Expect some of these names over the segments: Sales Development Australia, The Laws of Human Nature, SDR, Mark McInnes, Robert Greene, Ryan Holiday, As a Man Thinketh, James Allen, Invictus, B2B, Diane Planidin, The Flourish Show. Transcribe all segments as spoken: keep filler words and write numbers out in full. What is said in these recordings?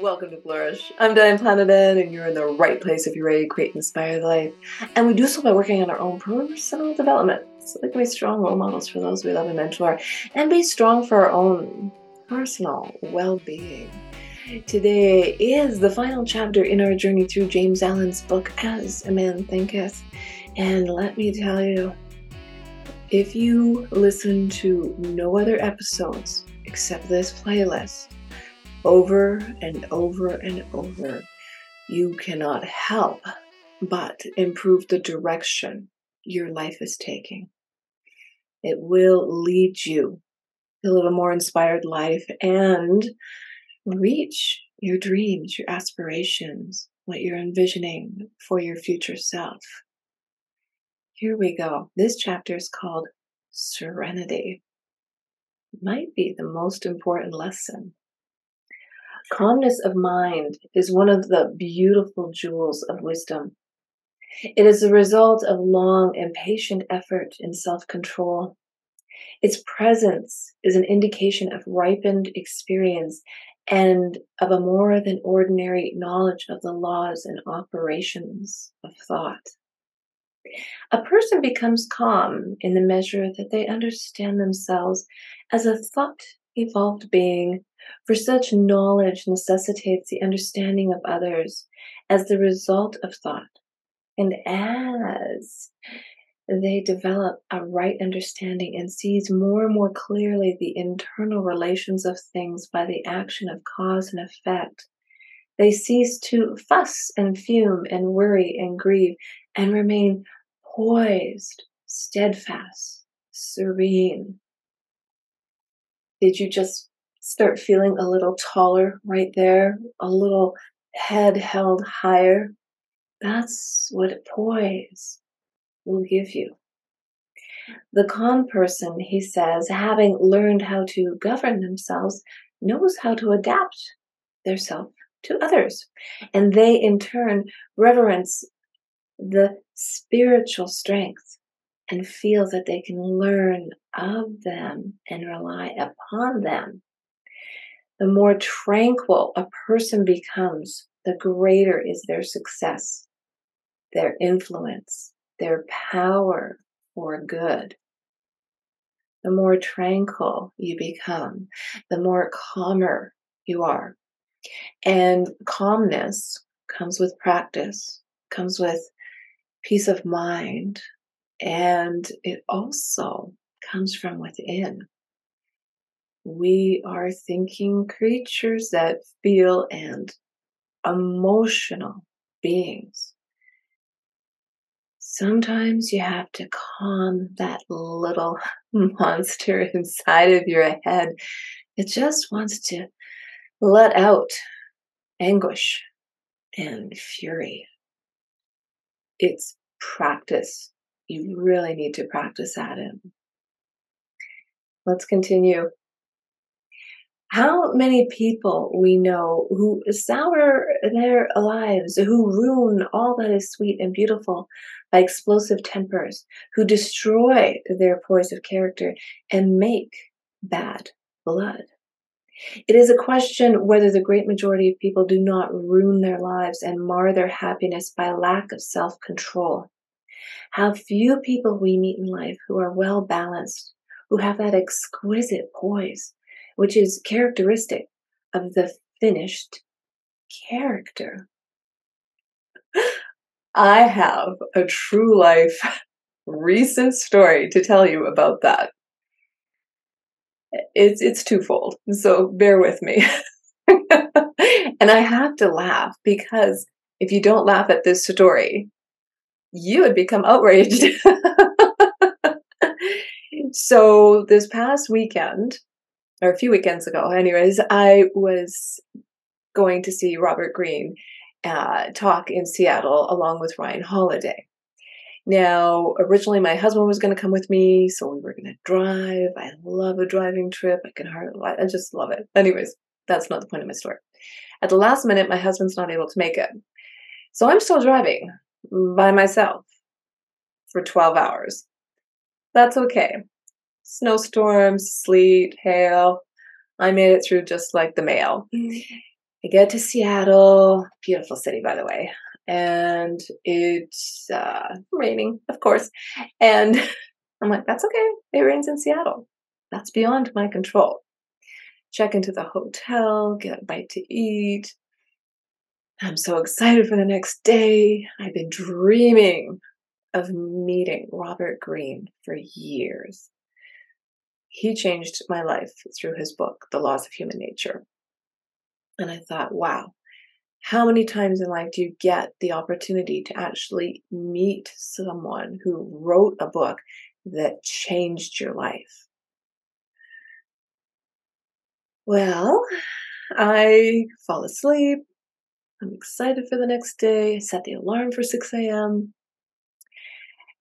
Welcome to Flourish. I'm Diane Planidin, and you're in the right place if you're ready to create and inspire life. And we do so by working on our own personal development, so we can be strong role models for those we love and mentor, and be strong for our own personal well-being. Today is the final chapter in our journey through James Allen's book, As a Man Thinketh. And let me tell you, if you listen to no other episodes except this playlist, over and over and over, you cannot help but improve the direction your life is taking. It will lead you to live a more inspired life and reach your dreams, your aspirations, what you're envisioning for your future self. Here we go. This chapter is called Serenity. It might be the most important lesson. Calmness of mind is one of the beautiful jewels of wisdom. It is the result of long and patient effort in self-control. Its presence is an indication of ripened experience and of a more than ordinary knowledge of the laws and operations of thought. A person becomes calm in the measure that they understand themselves as a thought-evolved being. For such knowledge necessitates the understanding of others as the result of thought. And as they develop a right understanding and sees more and more clearly the internal relations of things by the action of cause and effect, they cease to fuss and fume and worry and grieve and remain poised, steadfast, serene. Did you just start feeling a little taller right there, a little head held higher? That's what poise will give you. The calm person, he says, having learned how to govern themselves, knows how to adapt their self to others. And they, in turn, reverence the spiritual strength and feel that they can learn of them and rely upon them. The more tranquil a person becomes, the greater is their success, their influence, their power for good. The more tranquil you become, the more calmer you are. And calmness comes with practice, comes with peace of mind, and it also comes from within. We are thinking creatures that feel and emotional beings. Sometimes you have to calm that little monster inside of your head. It just wants to let out anguish and fury. It's practice. You really need to practice at it. Let's continue. How many people we know who sour their lives, who ruin all that is sweet and beautiful by explosive tempers, who destroy their poise of character and make bad blood. It is a question whether the great majority of people do not ruin their lives and mar their happiness by lack of self-control. How few people we meet in life who are well balanced, who have that exquisite poise, which is characteristic of the finished character. I have a true life recent story to tell you about that. It's it's twofold, so bear with me. And I have to laugh, because if you don't laugh at this story, you would become outraged. So this past weekend, or a few weekends ago, anyways, I was going to see Robert Greene uh, talk in Seattle along with Ryan Holiday. Now, originally my husband was going to come with me, so we were going to drive. I love a driving trip. I can hardly, I just love it. Anyways, that's not the point of my story. At the last minute, my husband's not able to make it. So I'm still driving by myself for twelve hours. That's okay. Snowstorms, sleet, hail. I made it through just like the mail. I get to Seattle, beautiful city, by the way, and it's uh, raining, of course. And I'm like, that's okay. It rains in Seattle. That's beyond my control. Check into the hotel, get a bite to eat. I'm so excited for the next day. I've been dreaming of meeting Robert Greene for years. He changed my life through his book, The Laws of Human Nature. And I thought, wow, how many times in life do you get the opportunity to actually meet someone who wrote a book that changed your life? Well, I fall asleep. I'm excited for the next day. I set the alarm for six a m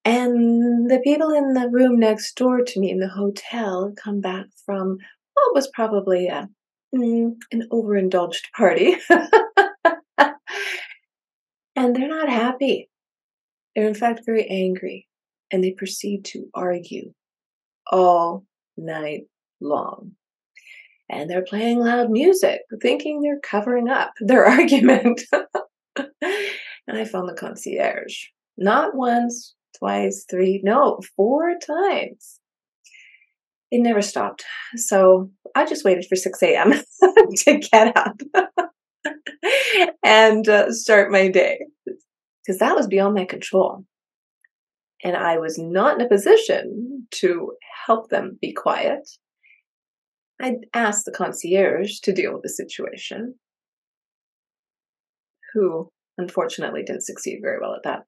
And the people in the room next door to me in the hotel come back from what was probably a, mm, an overindulged party. And they're not happy. They're in fact very angry. And they proceed to argue all night long. And they're playing loud music, thinking they're covering up their argument. And I phoned the concierge. Not once, twice, three, no, four times. It never stopped. So I just waited for six a m to get up and uh, start my day. Because that was beyond my control. And I was not in a position to help them be quiet. I asked the concierge to deal with the situation, who unfortunately didn't succeed very well at that.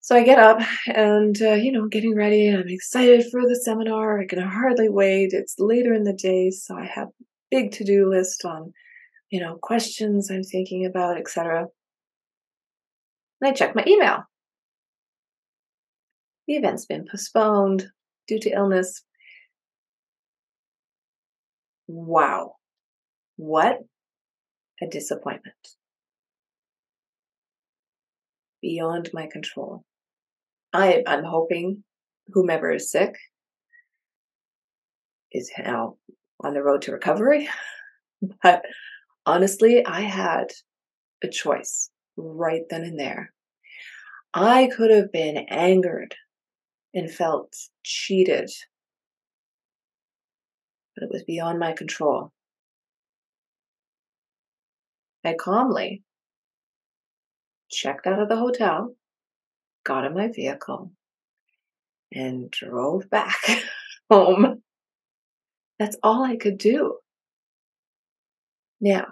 So I get up and, uh, you know, getting ready. I'm excited for the seminar. I can hardly wait. It's later in the day, so I have a big to-do list on, you know, questions I'm thinking about, et cetera. And I check my email. The event's been postponed due to illness. Wow, what a disappointment. Beyond my control. I, I'm hoping whomever is sick is now on the road to recovery. But honestly, I had a choice right then and there. I could have been angered and felt cheated. But it was beyond my control. I calmly checked out of the hotel, got in my vehicle, and drove back home. That's all I could do. Now,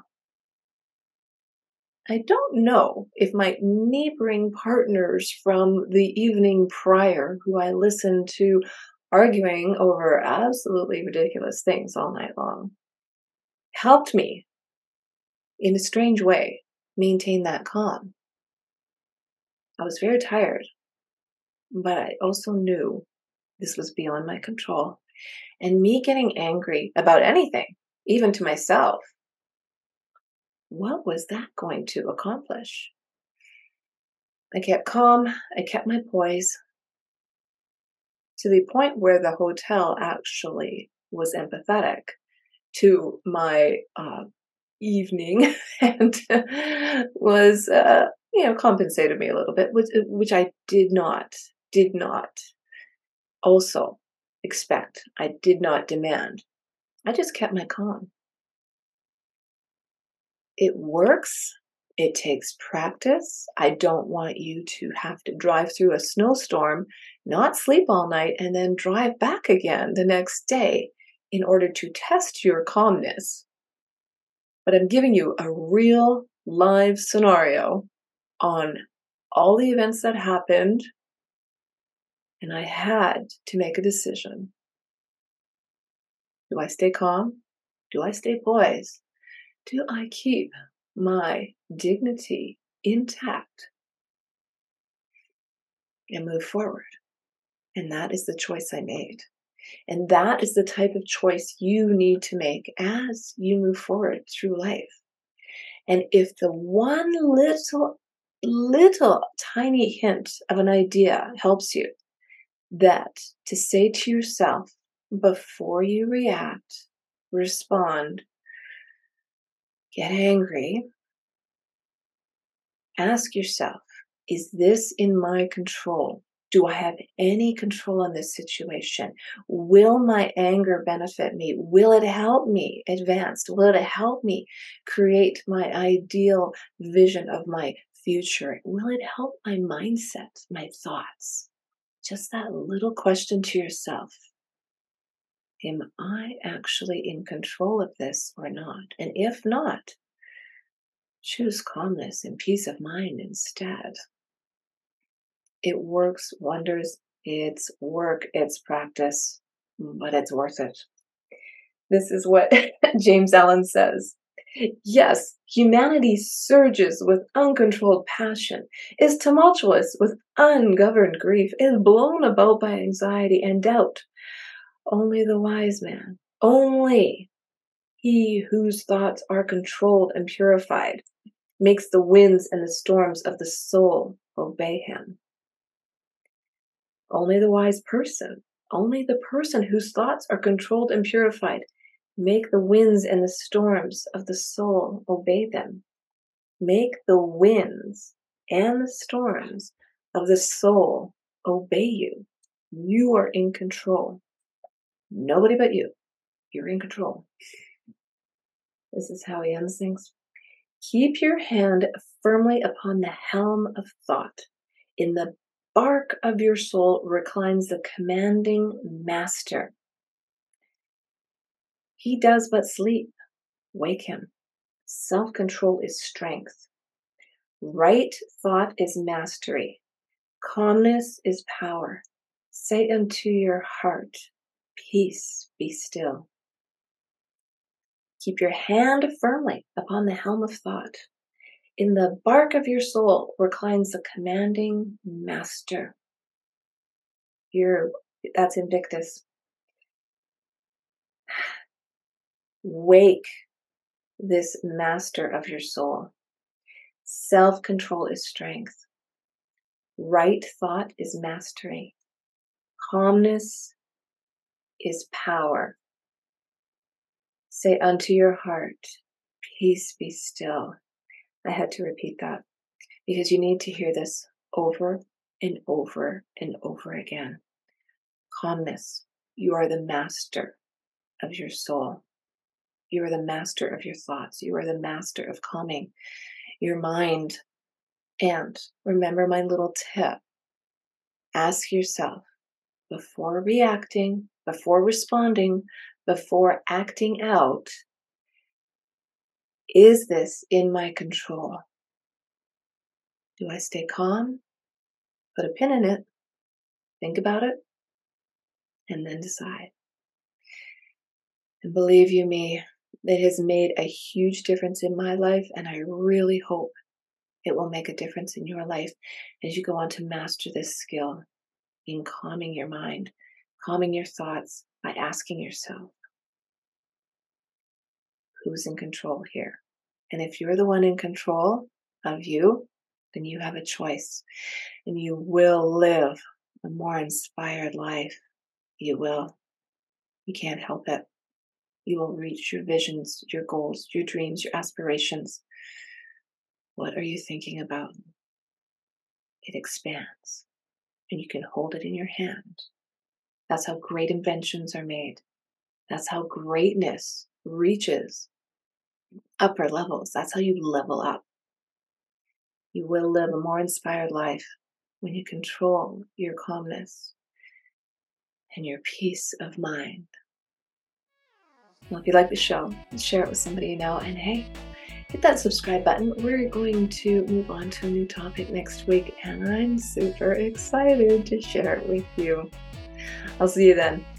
I don't know if my neighboring partners from the evening prior, who I listened to arguing over absolutely ridiculous things all night long, helped me, in a strange way, maintain that calm. I was very tired, but I also knew this was beyond my control. And me getting angry about anything, even to myself, what was that going to accomplish? I kept calm, I kept my poise, to the point where the hotel actually was empathetic to my uh, evening and was, uh, you know, compensated me a little bit, which, which I did not, did not also expect. I did not demand. I just kept my calm. It works. It takes practice. I don't want you to have to drive through a snowstorm, not sleep all night, and then drive back again the next day in order to test your calmness. But I'm giving you a real live scenario on all the events that happened, and I had to make a decision. Do I stay calm? Do I stay poised? Do I keep my dignity intact and move forward? And that is the choice I made. And that is the type of choice you need to make as you move forward through life. And if the one little, little tiny hint of an idea helps you, that to say to yourself before you react, respond, get angry, ask yourself, is this in my control? Do I have any control in this situation? Will my anger benefit me? Will it help me advance? Will it help me create my ideal vision of my future? Will it help my mindset, my thoughts? Just that little question to yourself. Am I actually in control of this or not? And if not, choose calmness and peace of mind instead. It works wonders. It's work, it's practice, but it's worth it. This is what James Allen says. Yes, humanity surges with uncontrolled passion, is tumultuous with ungoverned grief, is blown about by anxiety and doubt. Only the wise man, only he whose thoughts are controlled and purified, makes the winds and the storms of the soul obey him. Only the wise person, only the person whose thoughts are controlled and purified, make the winds and the storms of the soul obey them. Make the winds and the storms of the soul obey you. You are in control. Nobody but you. You're in control. This is how he ends things. Keep your hand firmly upon the helm of thought. In the bark of your soul reclines the commanding master. He does but sleep. Wake him. Self-control is strength. Right thought is mastery. Calmness is power. Say unto your heart, peace, be still. Keep your hand firmly upon the helm of thought. In the bark of your soul reclines the commanding master. You're, that's Invictus. Wake this master of your soul. Self-control is strength. Right thought is mastery. Calmness is power. Say unto your heart, peace, be still. I had to repeat that because you need to hear this over and over and over again. Calmness, you are the master of your soul. You are the master of your thoughts. You are the master of calming your mind. And remember my little tip. Ask yourself, before reacting, before responding, before acting out, is this in my control? Do I stay calm? Put a pin in it. Think about it. And then decide. And believe you me, it has made a huge difference in my life. And I really hope it will make a difference in your life as you go on to master this skill in calming your mind, calming your thoughts by asking yourself, who's in control here? And if you're the one in control of you, then you have a choice and you will live a more inspired life. You will. You can't help it. You will reach your visions, your goals, your dreams, your aspirations. What are you thinking about? It expands and you can hold it in your hand. That's how great inventions are made. That's how greatness reaches upper levels. That's how you level up. You will live a more inspired life when you control your calmness and your peace of mind. Well, if you like the show, share it with somebody you know. And hey, hit that subscribe button. We're going to move on to a new topic next week, and I'm super excited to share it with you. I'll see you then.